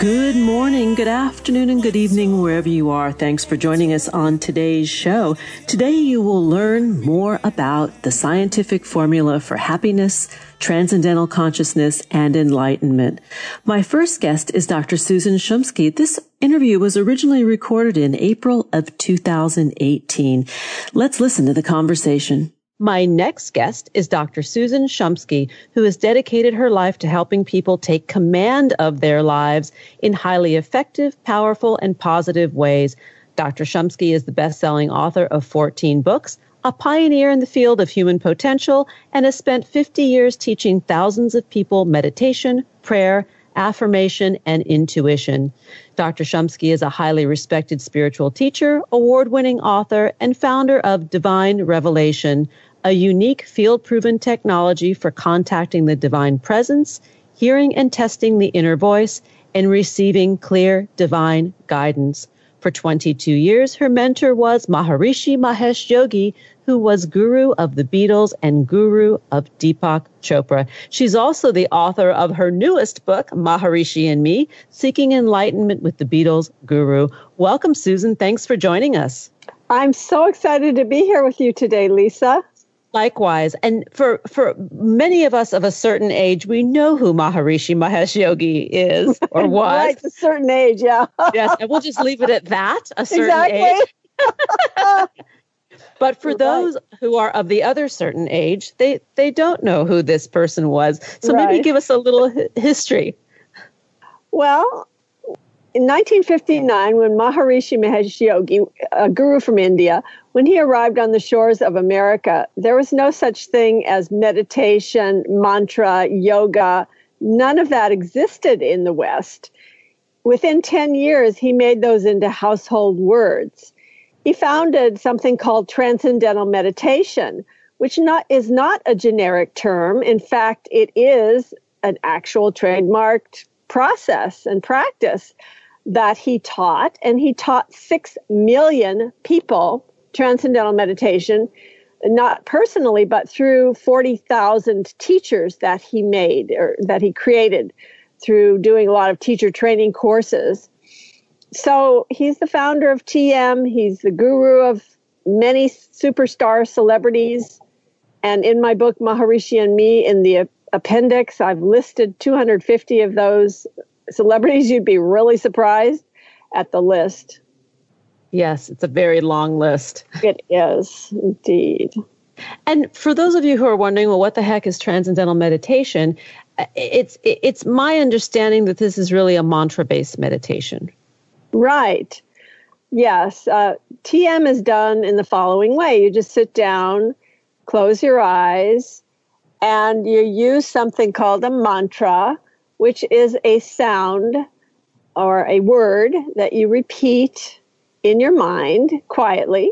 Good morning, good afternoon, and good evening, wherever you are. Thanks for joining us on today's show. Today, you will learn more about the scientific formula for happiness, transcendental consciousness, and enlightenment. My first guest is Dr. Susan Shumsky. This interview was originally recorded in April of 2018. Let's listen to the conversation. My next guest is Dr. Susan Shumsky, who has dedicated her life to helping people take command of their lives in highly effective, powerful, and positive ways. Dr. Shumsky is the best-selling author of 14 books, a pioneer in the field of human potential, and has spent 50 years teaching thousands of people meditation, prayer, affirmation, and intuition. Dr. Shumsky is a highly respected spiritual teacher, award-winning author, and founder of Divine Revelation, a unique field-proven technology for contacting the divine presence, hearing and testing the inner voice, and receiving clear divine guidance. For 22 years, her mentor was Maharishi Mahesh Yogi, who was guru of the Beatles and guru of Deepak Chopra. She's also the author of her newest book, Maharishi and Me, Seeking Enlightenment with the Beatles Guru. Welcome, Susan. Thanks for joining us. I'm so excited to be here with you today, Lisa. Likewise. And for many of us of a certain age, we know who Maharishi Mahesh Yogi is or was. Right, a certain age, yeah. Yes, and we'll just leave it at that, a certain age. But for those who are of the other certain age, they don't know who this person was. So maybe give us a little history. Well, in 1959, when Maharishi Mahesh Yogi, a guru from India, when he arrived on the shores of America, there was no such thing as meditation, mantra, yoga. None of that existed in the West. Within 10 years, he made those into household words. He founded something called Transcendental Meditation, which is not a generic term. In fact, it is an actual trademarked process and practice that he taught. And he taught 6 million people Transcendental Meditation, not personally, but through 40,000 teachers that he made or that he created through doing a lot of teacher training courses. So he's the founder of TM. He's the guru of many superstar celebrities. And in my book, Maharishi and Me, in the appendix, I've listed 250 of those celebrities. You'd be really surprised at the list. Yes, it's a very long list. It is, indeed. And for those of you who are wondering, well, what the heck is Transcendental Meditation? It's my understanding that this is really a mantra-based meditation. Right. Yes. TM is done in the following way. You just sit down, close your eyes, and you use something called a mantra, which is a sound or a word that you repeat in your mind quietly.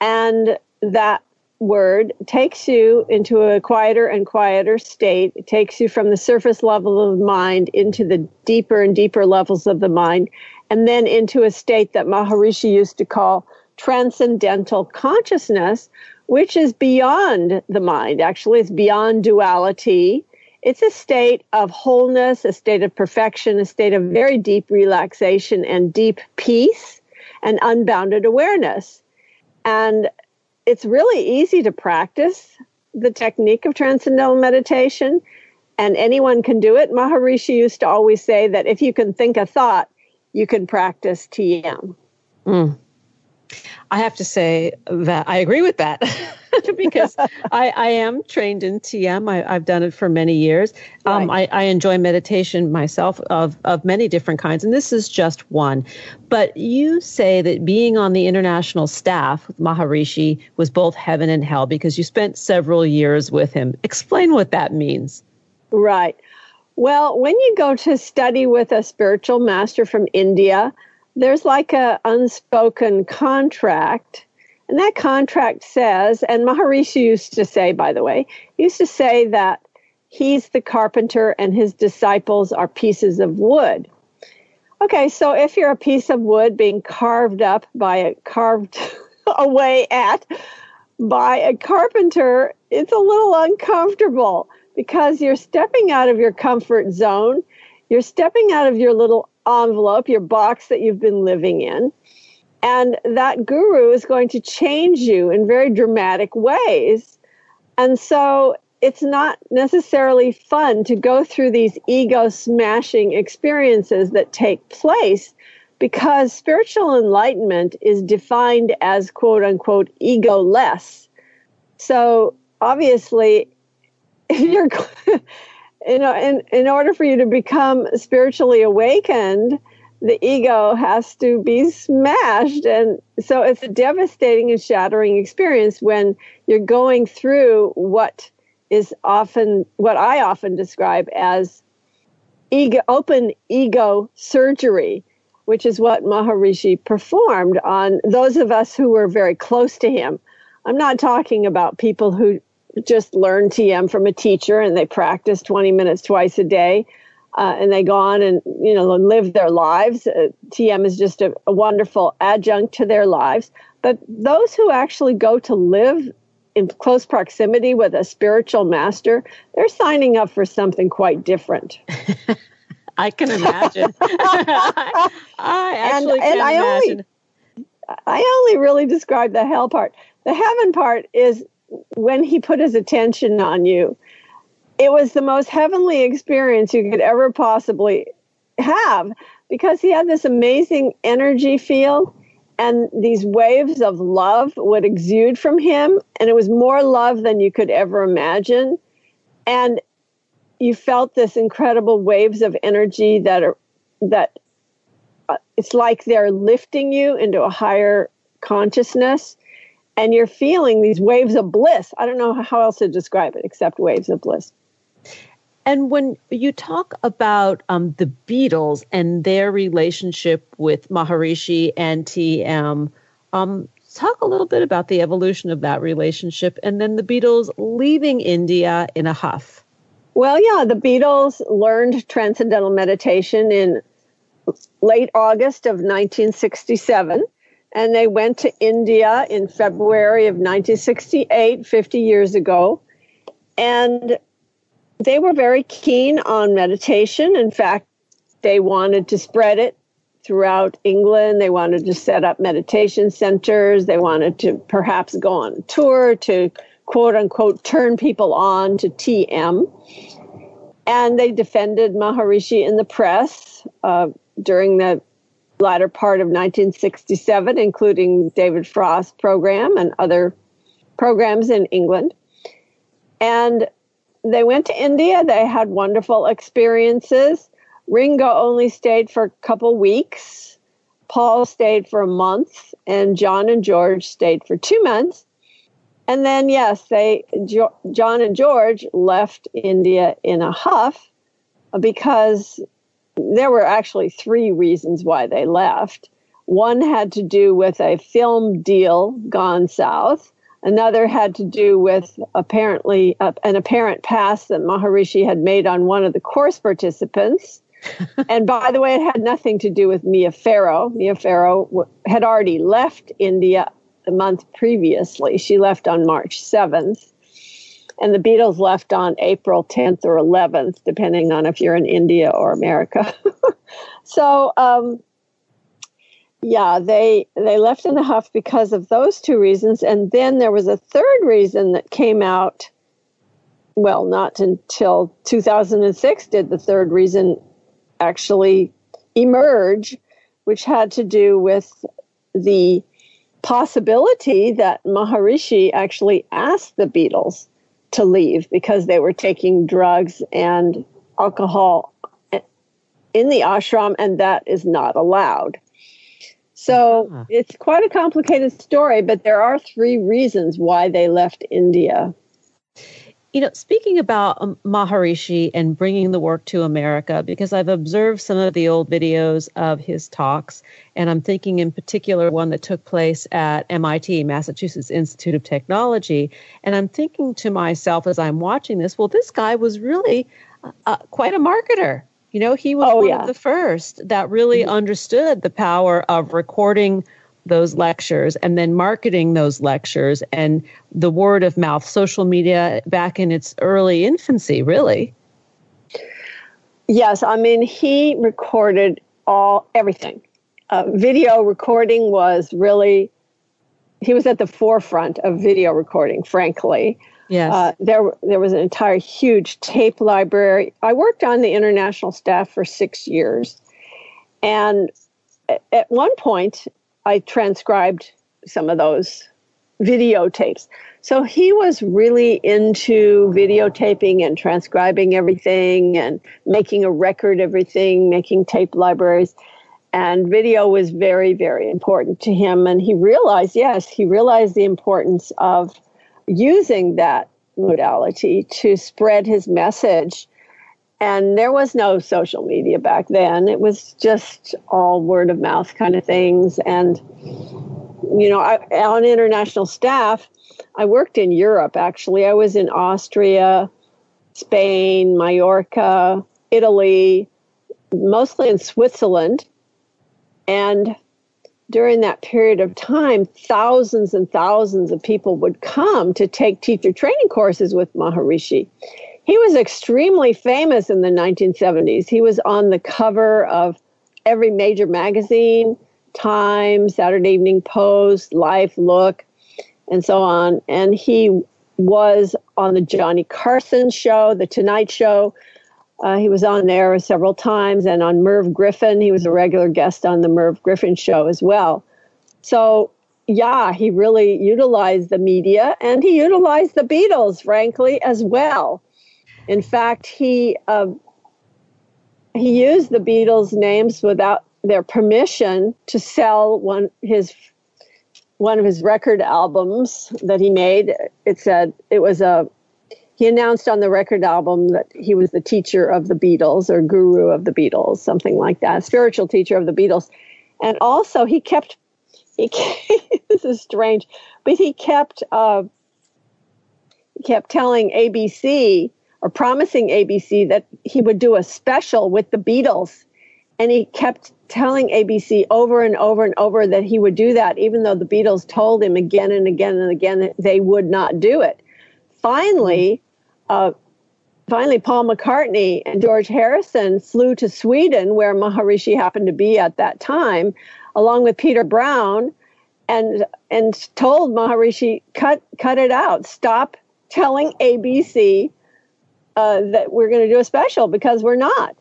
And that word takes you into a quieter and quieter state. It takes you from the surface level of the mind into the deeper and deeper levels of the mind, and then into a state that Maharishi used to call transcendental consciousness, which is beyond the mind. Actually, it's beyond duality. It's a state of wholeness, a state of perfection, a state of very deep relaxation and deep peace and unbounded awareness. And it's really easy to practice the technique of transcendental meditation, and anyone can do it. Maharishi used to always say that if you can think a thought, you can practice TM. Mm. I have to say that I agree with that because I am trained in TM. I've done it for many years. Right. I enjoy meditation myself of many different kinds, and this is just one. But you say that being on the international staff with Maharishi was both heaven and hell because you spent several years with him. Explain what that means. Right. Well, when you go to study with a spiritual master from India, there's like an unspoken contract, and that contract says, and Maharishi used to say, by the way, that he's the carpenter and his disciples are pieces of wood. Okay, so if you're a piece of wood being carved up by a carved away at by a carpenter, it's a little uncomfortable because you're stepping out of your comfort zone. You're stepping out of your little envelope, your box that you've been living in. And that guru is going to change you in very dramatic ways. And so it's not necessarily fun to go through these ego-smashing experiences that take place because spiritual enlightenment is defined as, quote-unquote, ego-less. So obviously, if you're... You know, in order for you to become spiritually awakened, the ego has to be smashed. And so it's a devastating and shattering experience when you're going through what I often describe as open ego surgery, which is what Maharishi performed on those of us who were very close to him. I'm not talking about people who just learn TM from a teacher and they practice 20 minutes twice a day and they go on and, you know, live their lives. TM is just a wonderful adjunct to their lives. But those who actually go to live in close proximity with a spiritual master, they're signing up for something quite different. I can imagine. I can imagine. I only really describe the hell part. The heaven part is when he put his attention on you, it was the most heavenly experience you could ever possibly have because he had this amazing energy field and these waves of love would exude from him. And it was more love than you could ever imagine. And you felt this incredible waves of energy that it's like they're lifting you into a higher consciousness. And you're feeling these waves of bliss. I don't know how else to describe it except waves of bliss. And when you talk about the Beatles and their relationship with Maharishi and TM, talk a little bit about the evolution of that relationship and then the Beatles leaving India in a huff. Well, yeah, the Beatles learned Transcendental Meditation in late August of 1967. And they went to India in February of 1968, 50 years ago. And they were very keen on meditation. In fact, they wanted to spread it throughout England. They wanted to set up meditation centers. They wanted to perhaps go on tour to, quote unquote, turn people on to TM. And they defended Maharishi in the press during the latter part of 1967, including David Frost's program and other programs in England. And they went to India. They had wonderful experiences. Ringo only stayed for a couple weeks. Paul stayed for a month. And John and George stayed for 2 months. And then, yes, John and George left India in a huff because there were actually 3 reasons why they left. One had to do with a film deal gone south. Another had to do with apparently an apparent pass that Maharishi had made on one of the course participants. And by the way, it had nothing to do with Mia Farrow. Mia Farrow had already left India a month previously. She left on March 7th. And the Beatles left on April 10th or 11th, depending on if you're in India or America. So, they left in a huff because of those 2 reasons. And then there was a third reason that came out, well, not until 2006 did the third reason actually emerge, which had to do with the possibility that Maharishi actually asked the Beatles to leave because they were taking drugs and alcohol in the ashram, and that is not allowed. So it's quite a complicated story, but there are three reasons why they left India. You know, speaking about Maharishi and bringing the work to America, because I've observed some of the old videos of his talks, and I'm thinking in particular one that took place at MIT, Massachusetts Institute of Technology, and I'm thinking to myself as I'm watching this, well, this guy was really quite a marketer. You know, he was one of the first that really understood the power of recording those lectures and then marketing those lectures and the word of mouth, social media back in its early infancy, really. Yes. I mean, he recorded everything. Video recording was really, he was at the forefront of video recording, frankly. Yes. There was an entire huge tape library. I worked on the international staff for 6 years. And at one point, I transcribed some of those videotapes. So he was really into videotaping and transcribing everything and making a record of everything, making tape libraries. And video was very, very important to him. And he realized, the importance of using that modality to spread his message. And there was no social media back then. It was just all word of mouth kind of things. And, you know, on international staff, I worked in Europe, actually. I was in Austria, Spain, Mallorca, Italy, mostly in Switzerland. And during that period of time, thousands and thousands of people would come to take teacher training courses with Maharishi. He was extremely famous in the 1970s. He was on the cover of every major magazine, Time, Saturday Evening Post, Life, Look, and so on. And he was on the Johnny Carson show, The Tonight Show. He was on there several times, and on Merv Griffin. He was a regular guest on the Merv Griffin show as well. So, yeah, he really utilized the media, and he utilized the Beatles, frankly, as well. In fact, he used the Beatles' names without their permission to sell one of his record albums that he made. He announced on the record album that he was the teacher of the Beatles or guru of the Beatles, something like that, spiritual teacher of the Beatles. And also this is strange, but he kept telling ABC, or promising ABC, that he would do a special with the Beatles. And he kept telling ABC over and over and over that he would do that, even though the Beatles told him again and again and again that they would not do it. Finally, Paul McCartney and George Harrison flew to Sweden, where Maharishi happened to be at that time, along with Peter Brown, and told Maharishi, cut it out, stop telling ABC that we're going to do a special, because we're not.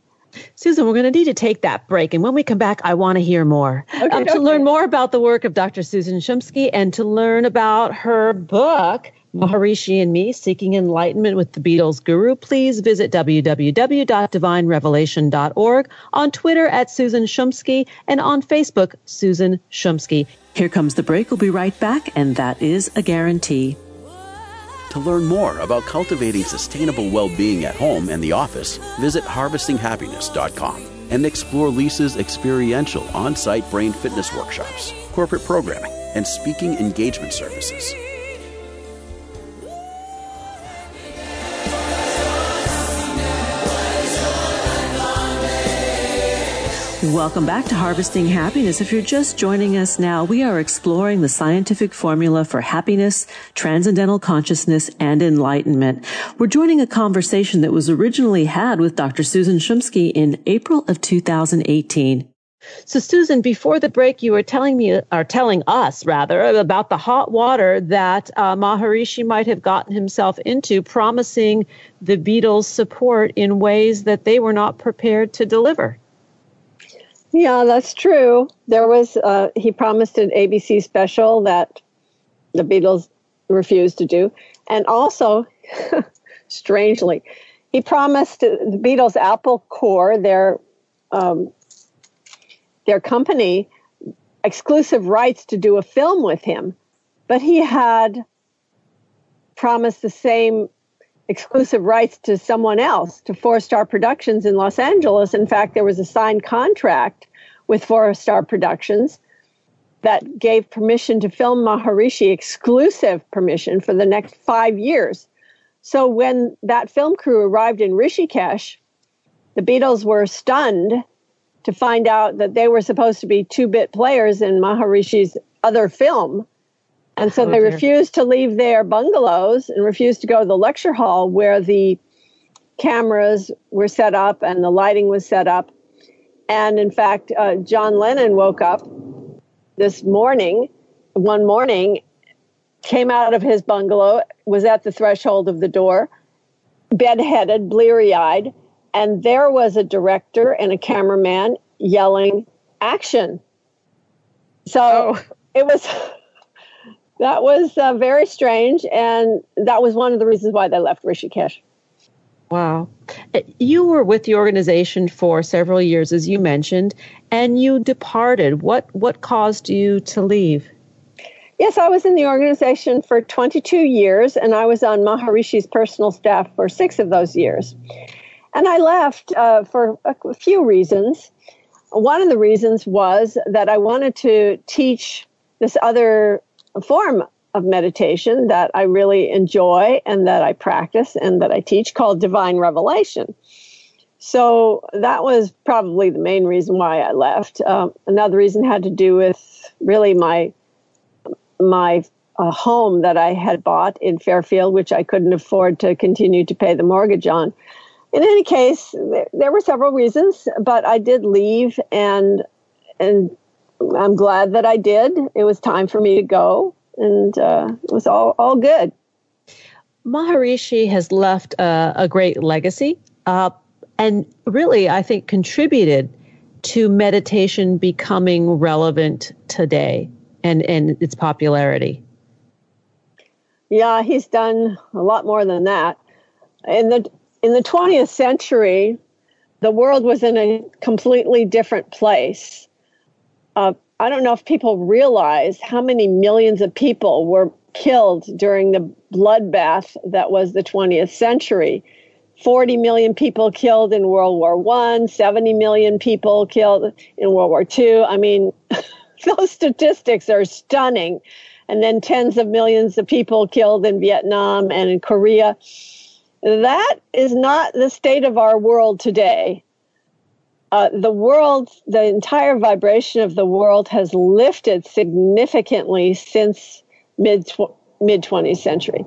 Susan, we're going to need to take that break. And when we come back, I want to hear more. To learn more about the work of Dr. Susan Shumsky and to learn about her book, Maharishi and Me, Seeking Enlightenment with the Beatles Guru, please visit www.divinerevelation.org, on Twitter @Susan Shumsky, and on Facebook, Susan Shumsky. Here comes the break. We'll be right back, and that is a guarantee. To learn more about cultivating sustainable well-being at home and the office, visit harvestinghappiness.com and explore Lisa's experiential on-site brain fitness workshops, corporate programming, and speaking engagement services. Welcome back to Harvesting Happiness. If you're just joining us now, we are exploring the scientific formula for happiness, transcendental consciousness, and enlightenment. We're joining a conversation that was originally had with Dr. Susan Shumsky in April of 2018. So, Susan, before the break, you were telling us about the hot water that Maharishi might have gotten himself into, promising the Beatles' support in ways that they were not prepared to deliver. Yeah, that's true. There was, he promised an ABC special that the Beatles refused to do. And also, strangely, he promised the Beatles Apple Corps, their company, exclusive rights to do a film with him. But he had promised the same exclusive rights to someone else, to Four Star Productions in Los Angeles. In fact, there was a signed contract with Four Star Productions that gave permission to film Maharishi, exclusive permission for the next 5 years. So when that film crew arrived in Rishikesh, the Beatles were stunned to find out that they were supposed to be two-bit players in Maharishi's other film. And so they refused to leave their bungalows and refused to go to the lecture hall where the cameras were set up and the lighting was set up. And in fact, John Lennon woke up one morning, came out of his bungalow, was at the threshold of the door, bedheaded, bleary-eyed, and there was a director and a cameraman yelling, "Action!" So it was... That was very strange, and that was one of the reasons why they left Rishikesh. Wow. You were with the organization for several years, as you mentioned, and you departed. What caused you to leave? Yes, I was in the organization for 22 years, and I was on Maharishi's personal staff for 6 of those years. And I left for a few reasons. One of the reasons was that I wanted to teach this other form of meditation that I really enjoy and that I practice and that I teach, called Divine Revelation. So that was probably the main reason why I left. Another reason had to do with really my home that I had bought in Fairfield, which I couldn't afford to continue to pay the mortgage on. In any case, there were several reasons, but I did leave, and I'm glad that I did. It was time for me to go, and it was all good. Maharishi has left a great legacy, and really, I think, contributed to meditation becoming relevant today and its popularity. Yeah, he's done a lot more than that. In the 20th century, the world was in a completely different place. I don't know if people realize how many millions of people were killed during the bloodbath that was the 20th century. 40 million people killed in World War I, 70 million people killed in World War II. I mean, those statistics are stunning. And then tens of millions of people killed in Vietnam and in Korea. That is not the state of our world today. The world, the entire vibration of the world has lifted significantly since mid-20th century.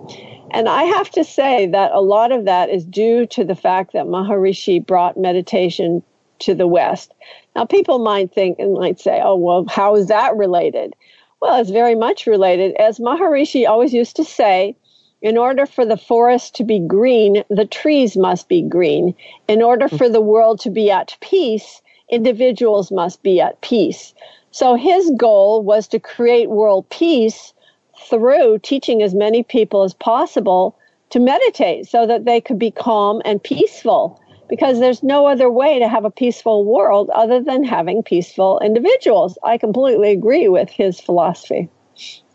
And I have to say that a lot of that is due to the fact that Maharishi brought meditation to the West. Now, people might think and might say, oh, well, how is that related? Well, it's very much related. As Maharishi always used to say, in order for the forest to be green, the trees must be green. In order for the world to be at peace, individuals must be at peace. So his goal was to create world peace through teaching as many people as possible to meditate so that they could be calm and peaceful, because there's no other way to have a peaceful world other than having peaceful individuals. I completely agree with his philosophy.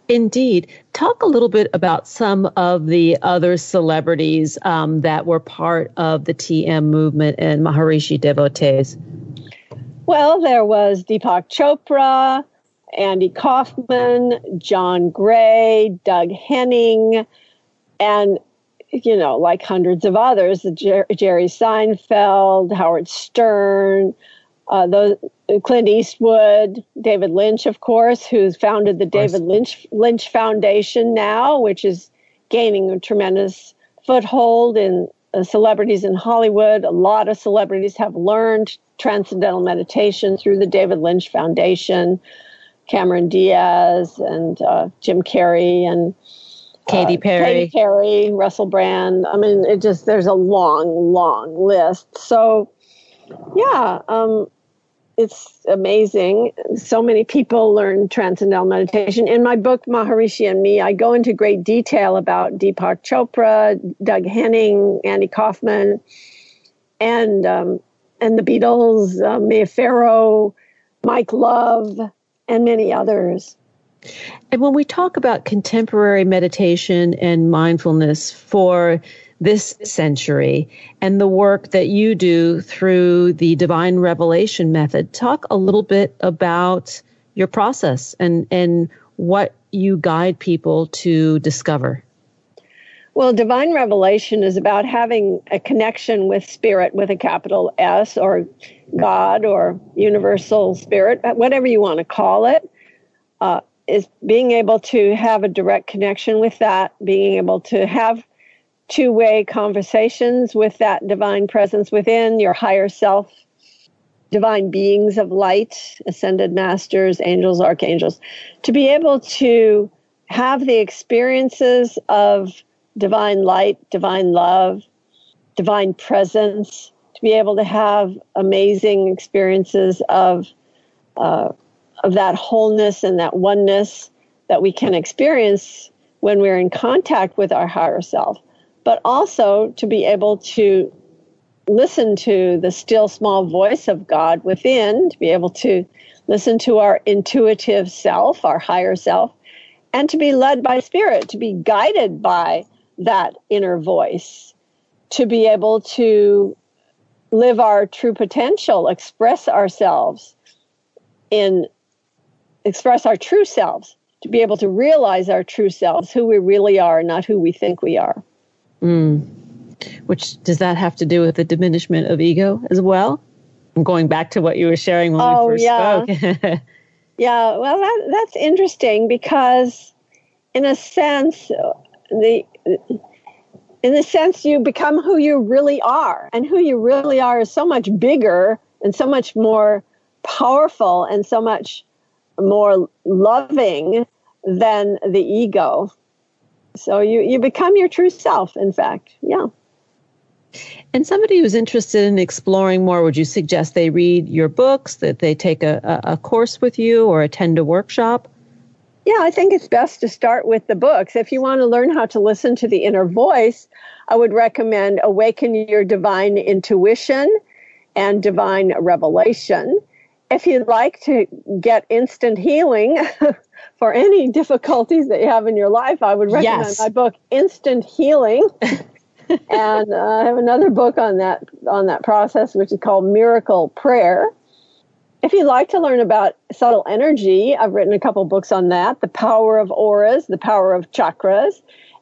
Indeed. Talk a little bit about some of the other celebrities that were part of the TM movement and Maharishi devotees. Well, there was Deepak Chopra, Andy Kaufman, John Gray, Doug Henning, and, you know, like hundreds of others, Jerry Seinfeld, Howard Stern, Clint Eastwood, David Lynch, of course, who's founded the David Lynch Foundation now, which is gaining a tremendous foothold in celebrities in Hollywood. A lot of celebrities have learned Transcendental Meditation through the David Lynch Foundation. Cameron Diaz and Jim Carrey and Katy Perry, Russell Brand. I mean, there's a long, long list. So, yeah, It's amazing. So many people learn Transcendental Meditation. In my book, Maharishi and Me, I go into great detail about Deepak Chopra, Doug Henning, Andy Kaufman, and the Beatles, Mia Farrow, Mike Love, and many others. And when we talk about contemporary meditation and mindfulness for this century and the work that you do through the Divine Revelation method, talk a little bit about your process and what you guide people to discover. Well, Divine Revelation is about having a connection with Spirit with a capital S, or God, or Universal Spirit, whatever you want to call it. Is being able to have a direct connection with that, being able to have two-way conversations with that divine presence within, your higher self, divine beings of light, ascended masters, angels, archangels, to be able to have the experiences of divine light, divine love, divine presence, to be able to have amazing experiences of that wholeness and that oneness that we can experience when we're in contact with our higher self, but also to be able to listen to the still small voice of God within, to be able to listen to our intuitive self, our higher self, and to be led by Spirit, to be guided by that inner voice, to be able to live our true potential, express our true selves, to be able to realize our true selves, who we really are, not who we think we are. Which, does that have to do with the diminishment of ego as well? I'm going back to what you were sharing when we first spoke. Yeah, well, that's interesting, because in a sense, you become who you really are, and who you really are is so much bigger and so much more powerful and so much more loving than the ego. So you become your true self, in fact. Yeah. And somebody who's interested in exploring more, would you suggest they read your books, that they take a course with you or attend a workshop? Yeah, I think it's best to start with the books. If you want to learn how to listen to the inner voice, I would recommend Awaken Your Divine Intuition and Divine Revelation. If you'd like to get instant healing for any difficulties that you have in your life, I would recommend my book, Instant Healing. And I have another book on that process, which is called Miracle Prayer. If you'd like to learn about subtle energy, I've written a couple books on that, The Power of Auras, The Power of Chakras.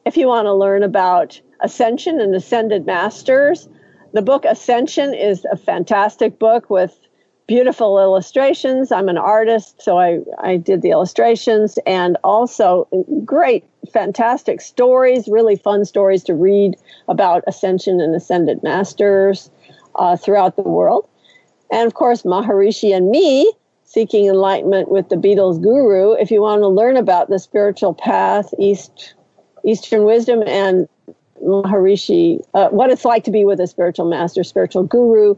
If you want to learn about ascension and ascended masters, the book Ascension is a fantastic book with beautiful illustrations. I'm an artist, so I did the illustrations, and also great, fantastic stories, really fun stories to read about ascension and ascended masters throughout the world. And of course, Maharishi and Me, Seeking Enlightenment with the Beatles Guru. If you want to learn about the spiritual path, Eastern wisdom, and Maharishi, what it's like to be with a spiritual master, spiritual guru,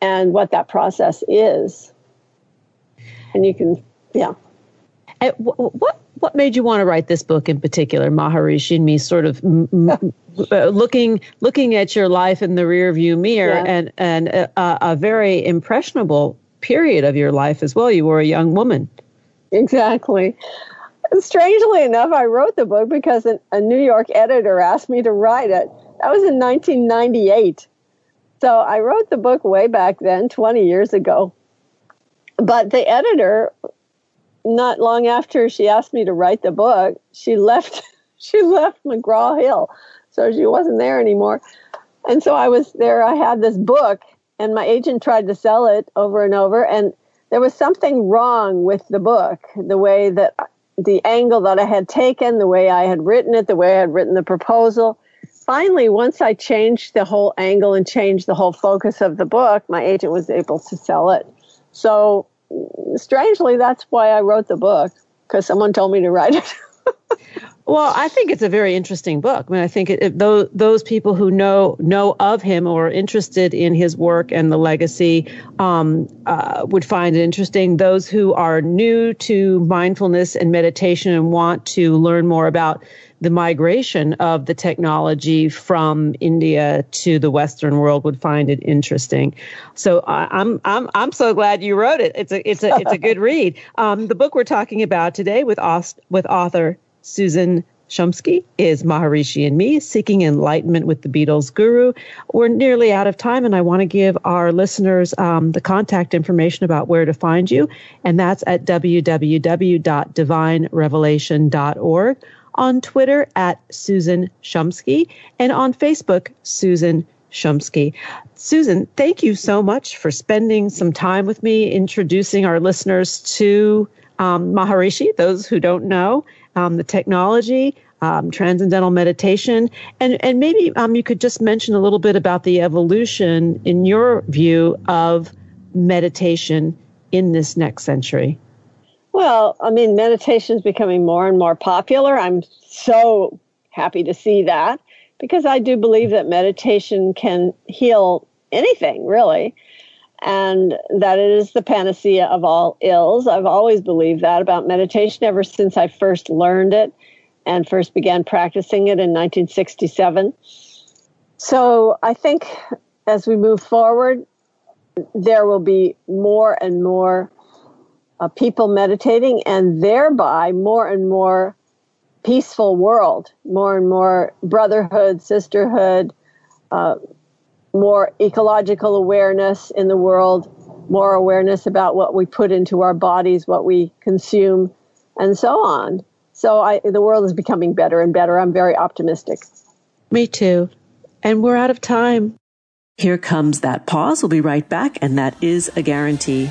and what that process is. And you can, yeah. And what made you want to write this book in particular, Maharishi and Me, sort of looking at your life in the rearview mirror, and a very impressionable period of your life as well. You were a young woman. Exactly. Strangely enough, I wrote the book because a New York editor asked me to write it. That was in 1998. So I wrote the book way back then, 20 years ago. But the editor, not long after she asked me to write the book, she left McGraw-Hill. So she wasn't there anymore. And so I was there. I had this book, and my agent tried to sell it over and over. And there was something wrong with the book, the angle that I had taken, the way I had written it, the way I had written the proposal. Finally, once I changed the whole angle and changed the whole focus of the book, my agent was able to sell it. So, strangely, that's why I wrote the book, because someone told me to write it. Well, I think it's a very interesting book. I mean, I think those people who know of him or are interested in his work and the legacy would find it interesting. Those who are new to mindfulness and meditation and want to learn more about the migration of the technology from India to the Western world would find it interesting. So I'm so glad you wrote it. It's a good read. The book we're talking about today with author Susan Shumsky is Maharishi and Me, Seeking Enlightenment with the Beatles Guru. We're nearly out of time, and I want to give our listeners the contact information about where to find you, and that's at www.divinerevelation.org, on Twitter at Susan Shumsky, and on Facebook, Susan Shumsky. Susan, thank you so much for spending some time with me, introducing our listeners to Maharishi, those who don't know, the technology, transcendental meditation, and maybe you could just mention a little bit about the evolution, in your view, of meditation in this next century. Well, I mean, meditation is becoming more and more popular. I'm so happy to see that, because I do believe that meditation can heal anything, really, and that it is the panacea of all ills. I've always believed that about meditation ever since I first learned it and first began practicing it in 1967. So I think as we move forward, there will be more and more people meditating, and thereby more and more peaceful world, more and more brotherhood, sisterhood, more ecological awareness in the world, more awareness about what we put into our bodies, what we consume, and so on. So the world is becoming better and better. I'm very optimistic. Me too. And we're out of time. Here comes that pause. We'll be right back, and that is a guarantee.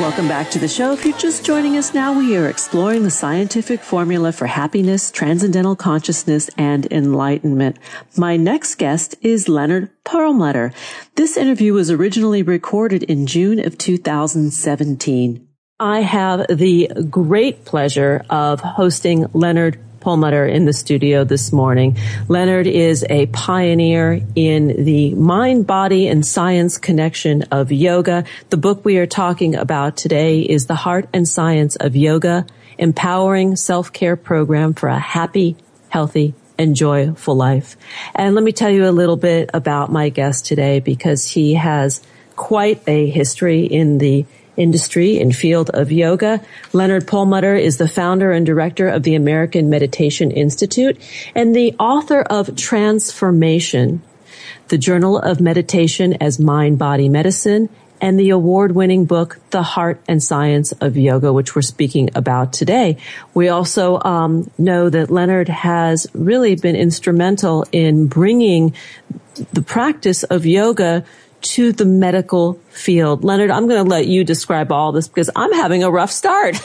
Welcome back to the show. If you're just joining us now, we are exploring the scientific formula for happiness, transcendental consciousness, and enlightenment. My next guest is Leonard Perlmutter. This interview was originally recorded in June of 2017. I have the great pleasure of hosting Leonard Perlmutter in the studio this morning. Leonard is a pioneer in the mind, body, and science connection of yoga. The book we are talking about today is The Heart and Science of Yoga, Empowering Self-Care Program for a Happy, Healthy, and Joyful Life. And let me tell you a little bit about my guest today, because he has quite a history in the industry and field of yoga. Leonard Perlmutter is the founder and director of the American Meditation Institute and the author of Transformation, the Journal of Meditation as Mind-Body Medicine, and the award-winning book, The Heart and Science of Yoga, which we're speaking about today. We also know that Leonard has really been instrumental in bringing the practice of yoga to the medical field. Leonard, I'm going to let you describe all this, because I'm having a rough start.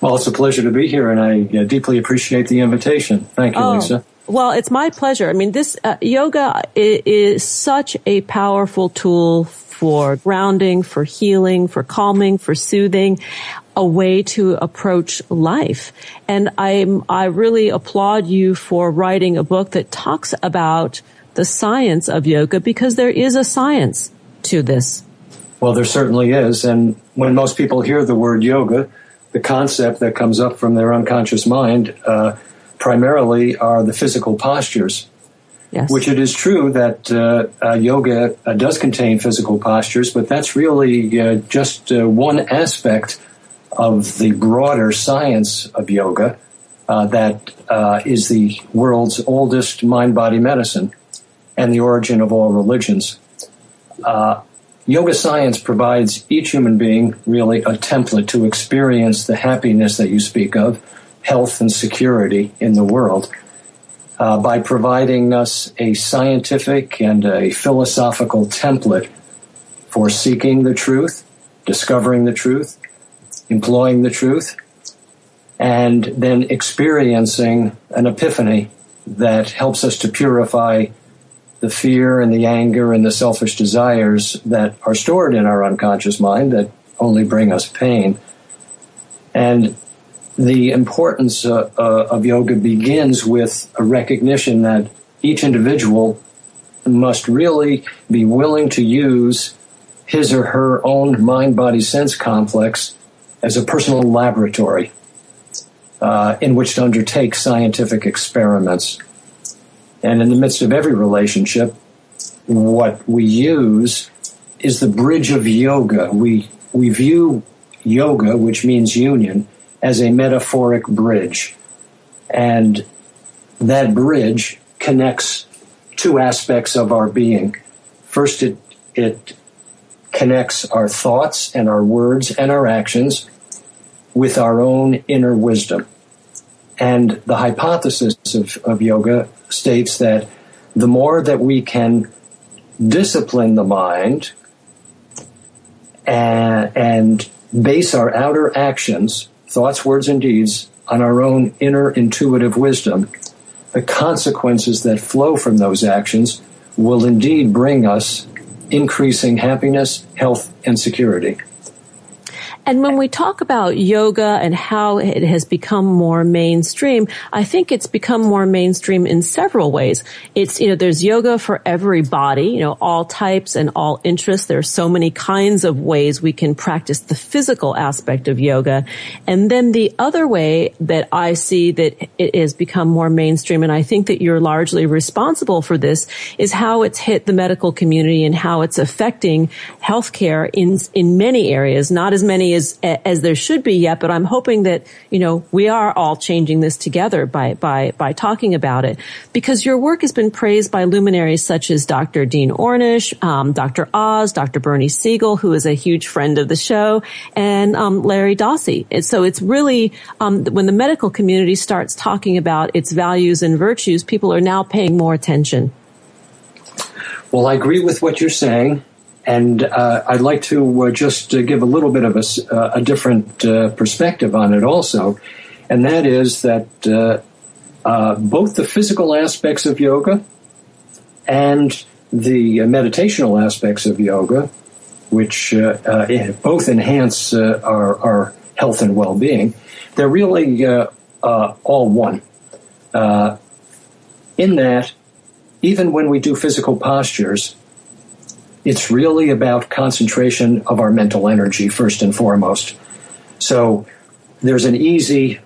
Well, it's a pleasure to be here, and I deeply appreciate the invitation. Thank you, Lisa. Well, it's my pleasure. I mean, this yoga is such a powerful tool for grounding, for healing, for calming, for soothing, a way to approach life. And I really applaud you for writing a book that talks about the science of yoga, because there is a science to this. Well, there certainly is. And when most people hear the word yoga, the concept that comes up from their unconscious mind primarily are the physical postures. Yes. Which it is true that yoga does contain physical postures, but that's really just one aspect of the broader science of yoga that is the world's oldest mind-body medicine and the origin of all religions. yoga science provides each human being really a template to experience the happiness that you speak of, health and security in the world, by providing us a scientific and a philosophical template for seeking the truth, discovering the truth, employing the truth, and then experiencing an epiphany that helps us to purify the fear and the anger and the selfish desires that are stored in our unconscious mind that only bring us pain. And the importance of yoga begins with a recognition that each individual must really be willing to use his or her own mind-body-sense complex as a personal laboratory in which to undertake scientific experiments. And in the midst of every relationship, what we use is the bridge of yoga. We view yoga, which means union, as a metaphoric bridge. And that bridge connects two aspects of our being. First, it connects our thoughts and our words and our actions with our own inner wisdom. And the hypothesis of yoga states that the more that we can discipline the mind and base our outer actions, thoughts, words, and deeds, on our own inner intuitive wisdom, the consequences that flow from those actions will indeed bring us increasing happiness, health, and security. And when we talk about yoga and how it has become more mainstream, I think it's become more mainstream in several ways. It's, there's yoga for every body, all types and all interests. There are so many kinds of ways we can practice the physical aspect of yoga. And then the other way that I see that it has become more mainstream, and I think that you're largely responsible for this, is how it's hit the medical community and how it's affecting healthcare in many areas, not as many as there should be yet, but I'm hoping that, we are all changing this together by talking about it. Because your work has been praised by luminaries such as Dr. Dean Ornish, Dr. Oz, Dr. Bernie Siegel, who is a huge friend of the show, and Larry Dossey. And so it's really, when the medical community starts talking about its values and virtues, people are now paying more attention. Well, I agree with what you're saying. And I'd like to just give a little bit of a different perspective on it also. And that is that both the physical aspects of yoga and the meditational aspects of yoga, which both enhance our health and well-being, they're really all one. In that, even when we do physical postures, it's really about concentration of our mental energy, first and foremost. So there's an easy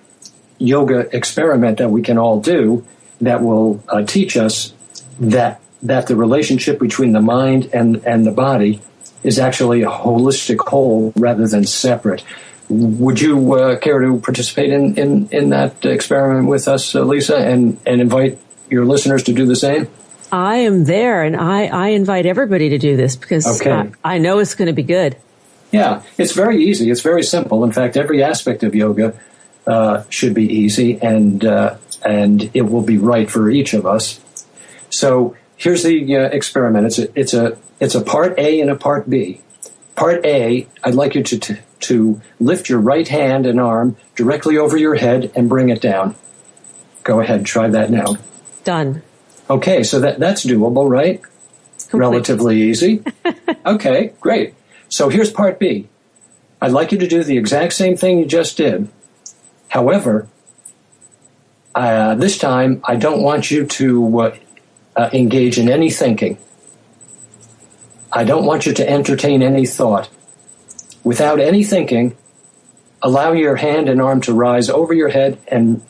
yoga experiment that we can all do that will teach us that the relationship between the mind and the body is actually a holistic whole rather than separate. Would you care to participate in that experiment with us, Lisa, and invite your listeners to do the same? I am there, and I invite everybody to do this because I know it's going to be good. Yeah, it's very easy. It's very simple. In fact, every aspect of yoga should be easy, and it will be right for each of us. So here's the experiment. It's a part A and a part B. Part A, I'd like you to lift your right hand and arm directly over your head and bring it down. Go ahead, try that now. Done. Okay, so that's doable, right? Completely. Relatively easy. Okay, great. So here's part B. I'd like you to do the exact same thing you just did. However, this time I don't want you to engage in any thinking. I don't want you to entertain any thought. Without any thinking, allow your hand and arm to rise over your head and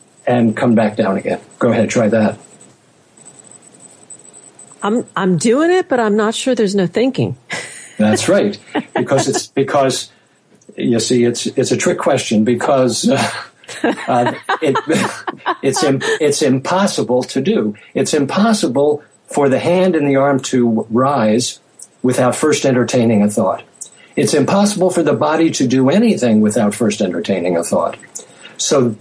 come back down again. Go ahead, try that. I'm doing it, but I'm not sure there's no thinking. That's right. Because you see, it's a trick question because it's impossible to do. It's impossible for the hand and the arm to rise without first entertaining a thought. It's impossible for the body to do anything without first entertaining a thought. So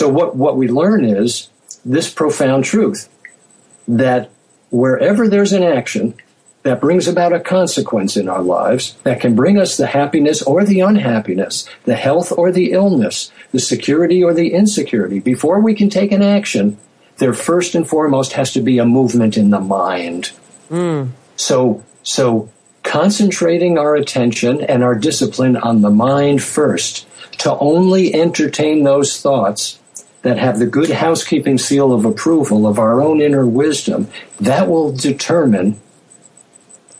what we learn is this profound truth, that wherever there's an action that brings about a consequence in our lives, that can bring us the happiness or the unhappiness, the health or the illness, the security or the insecurity, before we can take an action, there first and foremost has to be a movement in the mind. Mm. So concentrating our attention and our discipline on the mind first, to only entertain those thoughts that have the good housekeeping seal of approval of our own inner wisdom, that will determine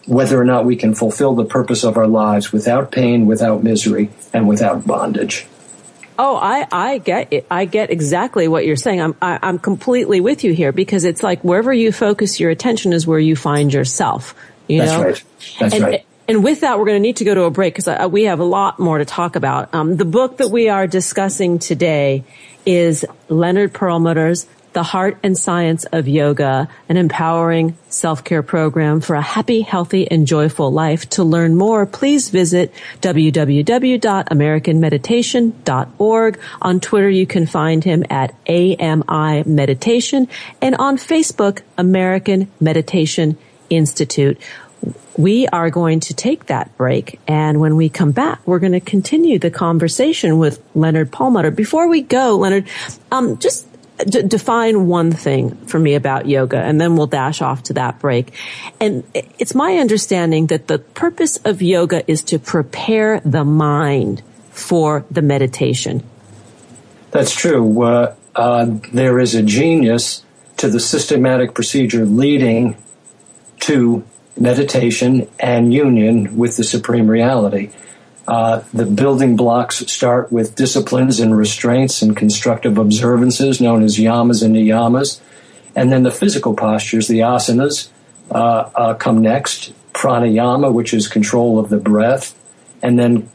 whether or not we can fulfill the purpose of our lives without pain, without misery, and without bondage. Oh, I get it. I get exactly what you're saying. I'm completely with you here, because it's like wherever you focus your attention is where you find yourself. You know? Right. That's right. And with that, we're going to need to go to a break, because we have a lot more to talk about. The book that we are discussing today is Leonard Perlmutter's The Heart and Science of Yoga, an empowering self-care program for a happy, healthy, and joyful life. To learn more, please visit www.americanmeditation.org. On Twitter, you can find him at AMI Meditation, and on Facebook, American Meditation Institute. We are going to take that break, and when we come back, we're going to continue the conversation with Leonard Perlmutter. Before we go, Leonard, just define one thing for me about yoga, and then we'll dash off to that break. And it's my understanding that the purpose of yoga is to prepare the mind for the meditation. That's true. There is a genius to the systematic procedure leading to meditation and union with the Supreme Reality. The building blocks start with disciplines and restraints and constructive observances known as yamas and niyamas. And then the physical postures, the asanas, come next. Pranayama, which is control of the breath. And then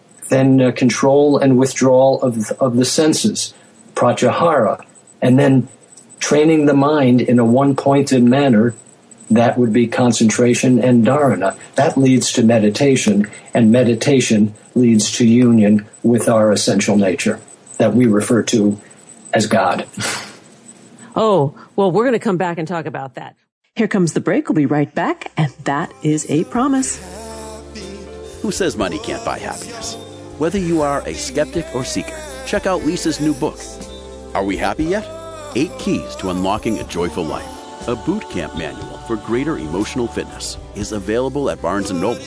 control and withdrawal of the senses, pratyahara. And then training the mind in a one-pointed manner. That would be concentration and dharana. That leads to meditation, and meditation leads to union with our essential nature that we refer to as God. Oh, well, we're going to come back and talk about that. Here comes the break. We'll be right back, and that is a promise. Who says money can't buy happiness? Whether you are a skeptic or seeker, check out Lisa's new book, Are We Happy Yet? 8 Keys to Unlocking a Joyful Life. A boot camp manual for greater emotional fitness is available at Barnes & Noble,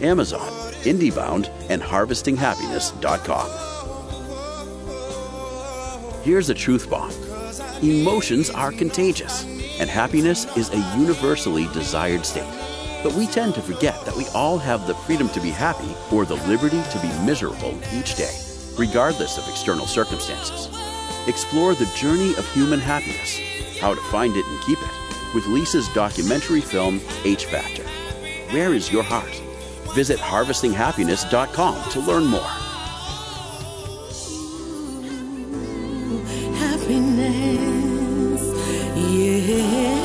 Amazon, IndieBound, and HarvestingHappiness.com. Here's a truth bomb. Emotions are contagious, and happiness is a universally desired state. But we tend to forget that we all have the freedom to be happy or the liberty to be miserable each day, regardless of external circumstances. Explore the journey of human happiness, how to find it and keep it, with Lisa's documentary film, H Factor. Where is your heart? Visit HarvestingHappiness.com to learn more. Happiness, yeah, yeah.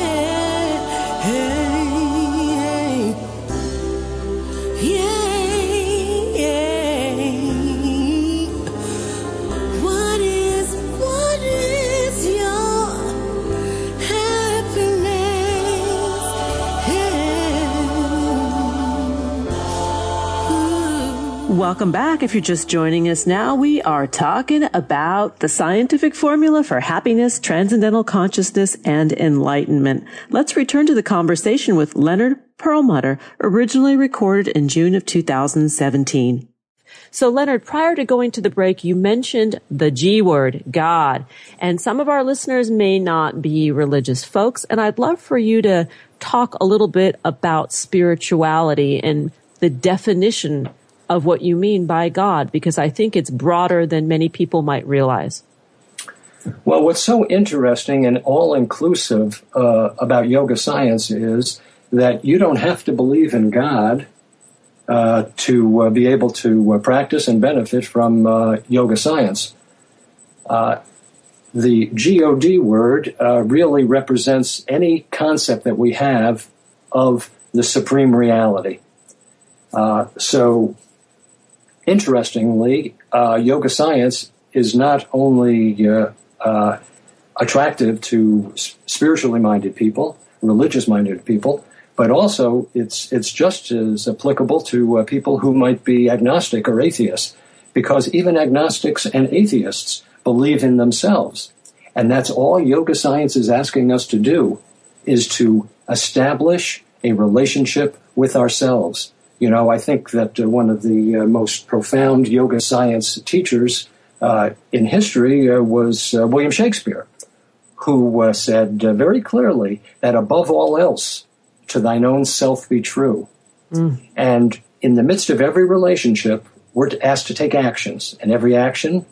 What is your Welcome back. If you're just joining us now, we are talking about the scientific formula for happiness, transcendental consciousness, and enlightenment. Let's return to the conversation with Leonard Perlmutter, originally recorded in June of 2017. So, Leonard, prior to going to the break, you mentioned the G word, God. And some of our listeners may not be religious folks, and I'd love for you to talk a little bit about spirituality and the definition of what you mean by God, because I think it's broader than many people might realize. Well, what's so interesting and all-inclusive about yoga science is that you don't have to believe in God to be able to practice and benefit from yoga science. The G-O-D word really represents any concept that we have of the Supreme Reality. So, interestingly, yoga science is not only attractive to spiritually minded people, religious minded people, but also it's just as applicable to people who might be agnostic or atheists, because even agnostics and atheists believe in themselves. And that's all yoga science is asking us to do, is to establish a relationship with ourselves. You know, I think that one of the most profound yoga science teachers in history was William Shakespeare, who said very clearly that above all else, to thine own self be true. Mm. And in the midst of every relationship, we're asked to take actions. And every action,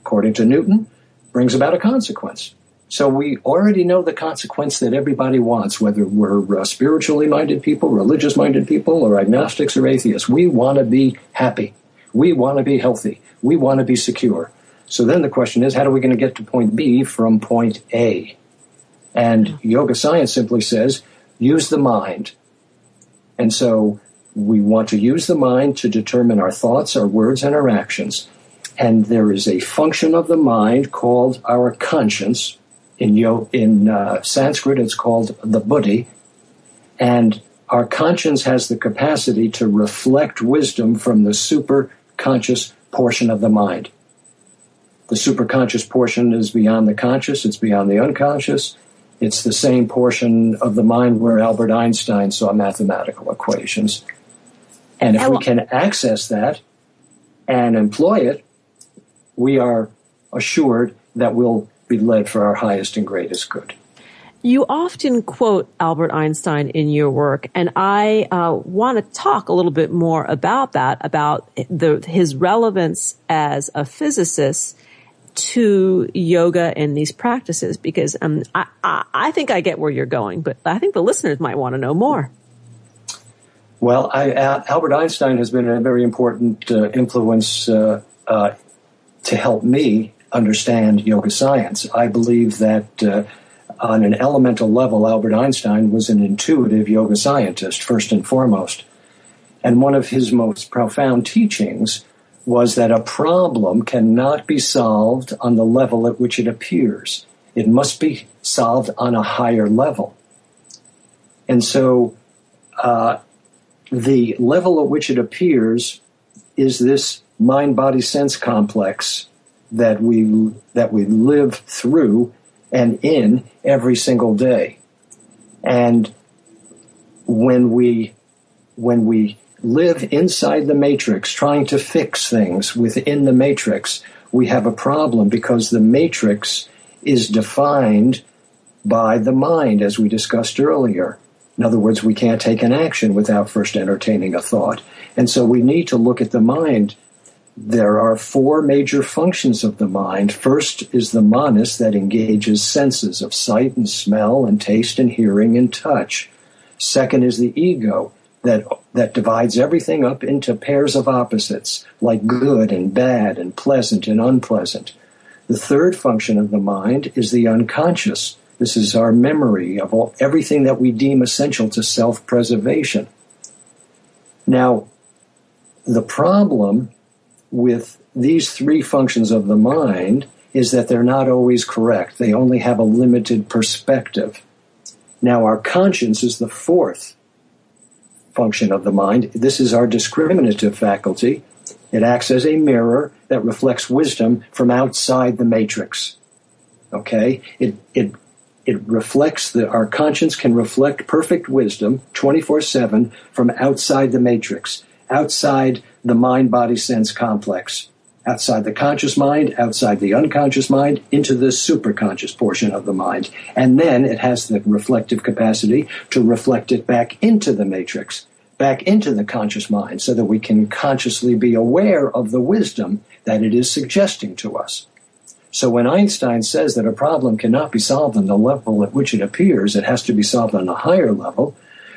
according to Newton, brings about a consequence. So we already know the consequence that everybody wants, whether we're spiritually minded people, religious minded people, or agnostics or atheists. We want to be happy. We want to be healthy. We want to be secure. So then the question is, how are we going to get to point B from point A? And yoga science simply says, use the mind. And so we want to use the mind to determine our thoughts, our words, and our actions. And there is a function of the mind called our conscience. In Sanskrit, it's called the buddhi. And our conscience has the capacity to reflect wisdom from the superconscious portion of the mind. The superconscious portion is beyond the conscious. It's beyond the unconscious. It's the same portion of the mind where Albert Einstein saw mathematical equations. And if we can access that and employ it, we are assured that we'll be led for our highest and greatest good. You often quote Albert Einstein in your work, and I want to talk a little bit more about that, about his relevance as a physicist to yoga and these practices, because I think I get where you're going, but I think the listeners might want to know more. Well, Albert Einstein has been a very important influence to help me understand yoga science. I believe that on an elemental level, Albert Einstein was an intuitive yoga scientist, first and foremost. And one of his most profound teachings was that a problem cannot be solved on the level at which it appears. It must be solved on a higher level. And so the level at which it appears is this mind-body-sense complex that we live through and in every single day. And when we live inside the matrix, trying to fix things within the matrix, we have a problem, because the matrix is defined by the mind, as we discussed earlier. In other words, we can't take an action without first entertaining a thought. And so we need to look at the mind. There are four major functions of the mind. First is the manas, that engages senses of sight and smell and taste and hearing and touch. Second is the ego, that divides everything up into pairs of opposites, like good and bad and pleasant and unpleasant. The third function of the mind is the unconscious. This is our memory of everything that we deem essential to self-preservation. Now, the problem with these three functions of the mind is that they're not always correct. They only have a limited perspective. Now, our conscience is the fourth function of the mind. This is our discriminative faculty. It acts as a mirror that reflects wisdom from outside the matrix. Okay? It reflects our conscience can reflect perfect wisdom 24/7 from outside the matrix, outside the mind-body-sense complex, outside the conscious mind, outside the unconscious mind, into the superconscious portion of the mind. And then it has the reflective capacity to reflect it back into the matrix, back into the conscious mind, so that we can consciously be aware of the wisdom that it is suggesting to us. So when Einstein says that a problem cannot be solved on the level at which it appears, it has to be solved on a higher level,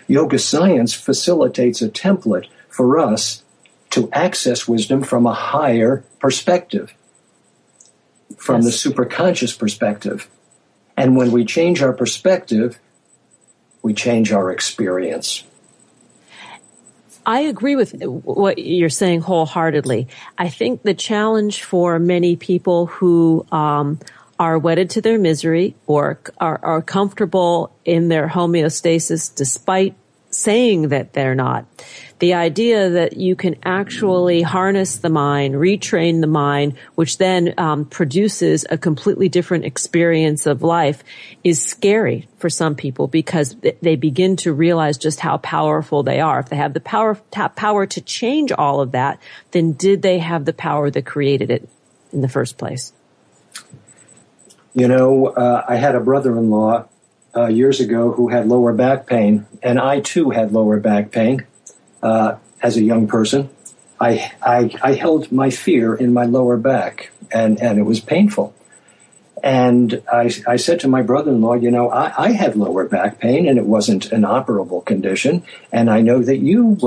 yoga science facilitates a template for us to access wisdom from a higher perspective, from the superconscious perspective. And when we change our perspective, we change our experience. I agree with what you're saying wholeheartedly. I think the challenge for many people who are wedded to their misery or are comfortable in their homeostasis despite saying that they're not, the idea that you can actually harness the mind, retrain the mind, which then produces a completely different experience of life, is scary for some people because they begin to realize just how powerful they are. If they have the power to change all of that, then did they have the power that created it in the first place? You know, I had a brother-in-law years ago who had lower back pain, and I too had lower back pain as a young person. I held my fear in my lower back, and it was painful. And I said to my brother-in-law, you know, I had lower back pain, and it wasn't an operable condition, and I know that you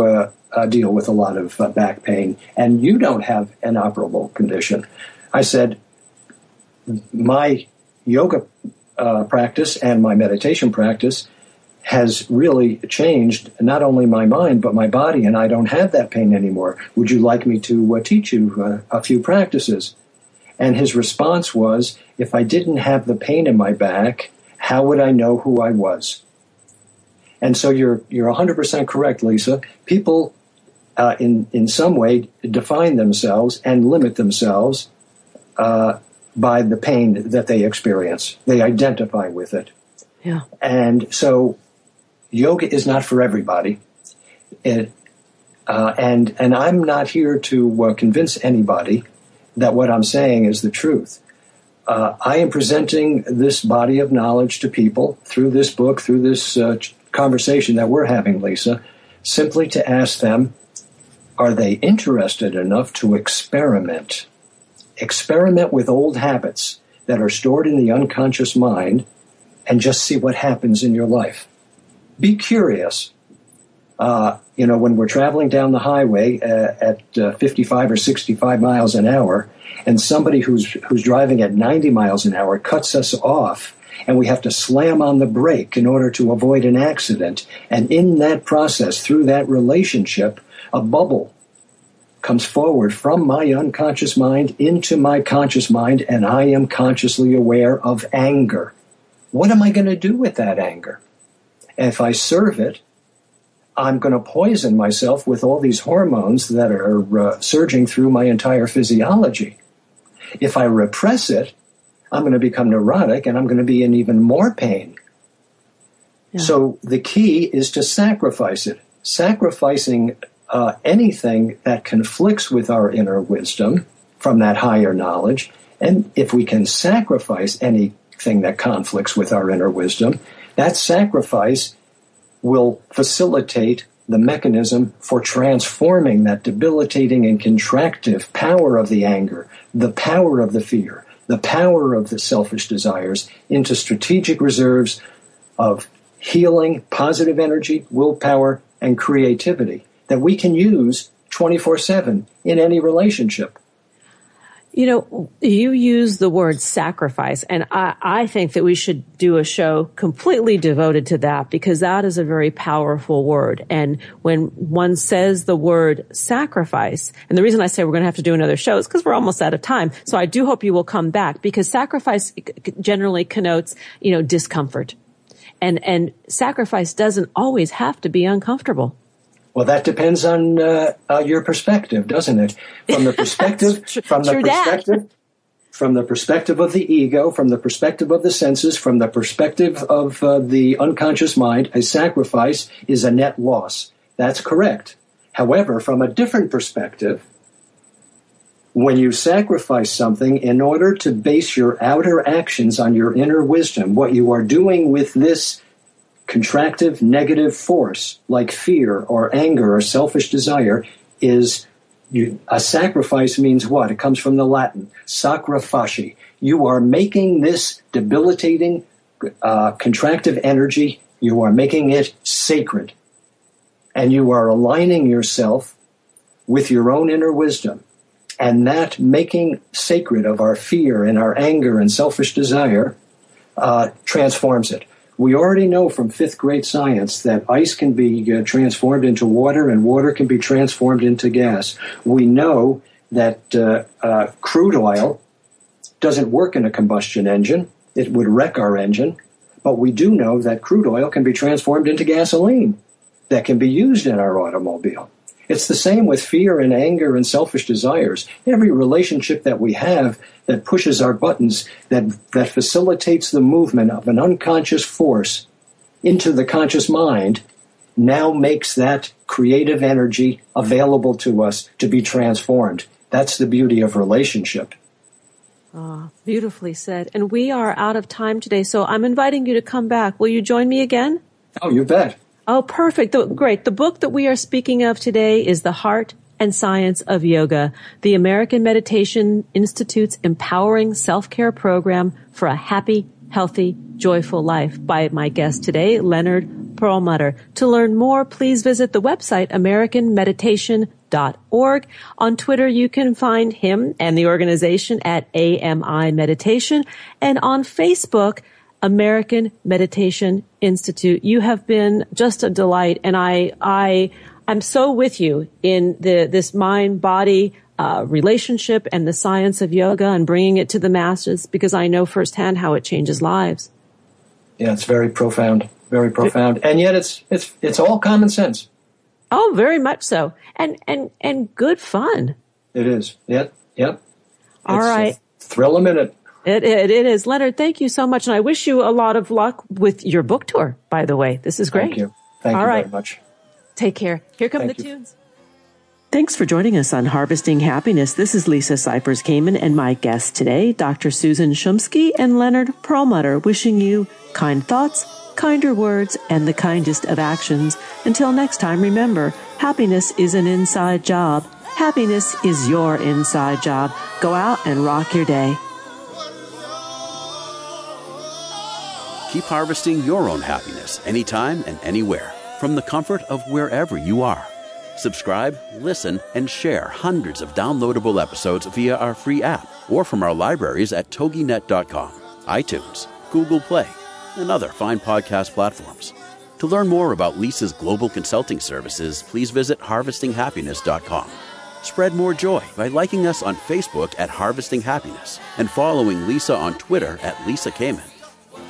deal with a lot of back pain, and you don't have an operable condition. I said, my yoga practice and my meditation practice has really changed not only my mind but my body, and I don't have that pain anymore. Would you like me to teach you a few practices? And his response was, if I didn't have the pain in my back, how would I know who I was? And so you're 100% correct, Lisa. People in some way define themselves and limit themselves by the pain that they experience. They identify with it. Yeah. And so yoga is not for everybody. It, and I'm not here to convince anybody that what I'm saying is the truth. I am presenting this body of knowledge to people through this book, through this conversation that we're having, Lisa, simply to ask them, are they interested enough to experiment? Experiment with old habits that are stored in the unconscious mind and just see what happens in your life. Be curious. You know, when we're traveling down the highway at 55 or 65 miles an hour and somebody who's driving at 90 miles an hour cuts us off and we have to slam on the brake in order to avoid an accident. And in that process, through that relationship, a bubble comes forward from my unconscious mind into my conscious mind, and I am consciously aware of anger. What am I going to do with that anger? If I serve it, I'm going to poison myself with all these hormones that are surging through my entire physiology. If I repress it, I'm going to become neurotic and I'm going to be in even more pain. Yeah. So the key is to sacrifice it. Sacrificing anything that conflicts with our inner wisdom from that higher knowledge. And if we can sacrifice anything that conflicts with our inner wisdom, that sacrifice will facilitate the mechanism for transforming that debilitating and contractive power of the anger, the power of the fear, the power of the selfish desires into strategic reserves of healing, positive energy, willpower, and creativity that we can use 24/7 in any relationship. You know, you use the word sacrifice, and I think that we should do a show completely devoted to that because that is a very powerful word. And when one says the word sacrifice, and the reason I say we're going to have to do another show is because we're almost out of time. So I do hope you will come back because sacrifice generally connotes, you know, discomfort. And sacrifice doesn't always have to be uncomfortable. Well, that depends on your perspective, doesn't it? From the perspective, from the perspective of the ego, from the perspective of the senses, from the perspective of the unconscious mind, a sacrifice is a net loss. That's correct. However, from a different perspective, when you sacrifice something in order to base your outer actions on your inner wisdom, what you are doing with this contractive negative force like fear or anger or selfish desire is a sacrifice. Means what? It comes from the Latin, sacra facie. You are making this debilitating contractive energy, you are making it sacred, and you are aligning yourself with your own inner wisdom. And that making sacred of our fear and our anger and selfish desire transforms it. We already know from fifth grade science that ice can be transformed into water and water can be transformed into gas. We know that crude oil doesn't work in a combustion engine. It would wreck our engine. But we do know that crude oil can be transformed into gasoline that can be used in our automobile. It's the same with fear and anger and selfish desires. Every relationship that we have that pushes our buttons, that facilitates the movement of an unconscious force into the conscious mind, now makes that creative energy available to us to be transformed. That's the beauty of relationship. Ah, beautifully said. And we are out of time today, so I'm inviting you to come back. Will you join me again? Oh, you bet. Oh, perfect. Great. The book that we are speaking of today is The Heart and Science of Yoga, the American Meditation Institute's Empowering Self-Care Program for a Happy, Healthy, Joyful Life by my guest today, Leonard Perlmutter. To learn more, please visit the website AmericanMeditation.org. On Twitter, you can find him and the organization at AMI Meditation. And on Facebook, American Meditation Institute. You have been just a delight, and I'm so with you in this mind-body relationship and the science of yoga and bringing it to the masses, because I know firsthand how it changes lives. Yeah, it's very profound, very profound, and yet it's all common sense. Oh, very much so, and good fun. It is. Yep. All right. Thrill a minute. It is. Leonard, thank you so much. And I wish you a lot of luck with your book tour, by the way. This is great. Thank you. Thank you very much. Take care. Here come the tunes. Thanks for joining us on Harvesting Happiness. This is Lisa Cypers Kamen and my guests today, Dr. Susan Shumsky and Leonard Perlmutter, wishing you kind thoughts, kinder words, and the kindest of actions. Until next time, remember, happiness is an inside job. Happiness is your inside job. Go out and rock your day. Keep harvesting your own happiness anytime and anywhere from the comfort of wherever you are. Subscribe, listen, and share hundreds of downloadable episodes via our free app or from our libraries at toginet.com, iTunes, Google Play, and other fine podcast platforms. To learn more about Lisa's global consulting services, please visit harvestinghappiness.com. Spread more joy by liking us on Facebook at Harvesting Happiness and following Lisa on Twitter at Lisa Kamen.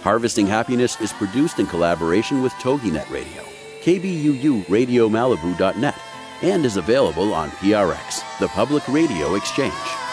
Harvesting Happiness is produced in collaboration with TogiNet Radio, KBUU Radio Malibu.net, and is available on PRX, the Public Radio Exchange.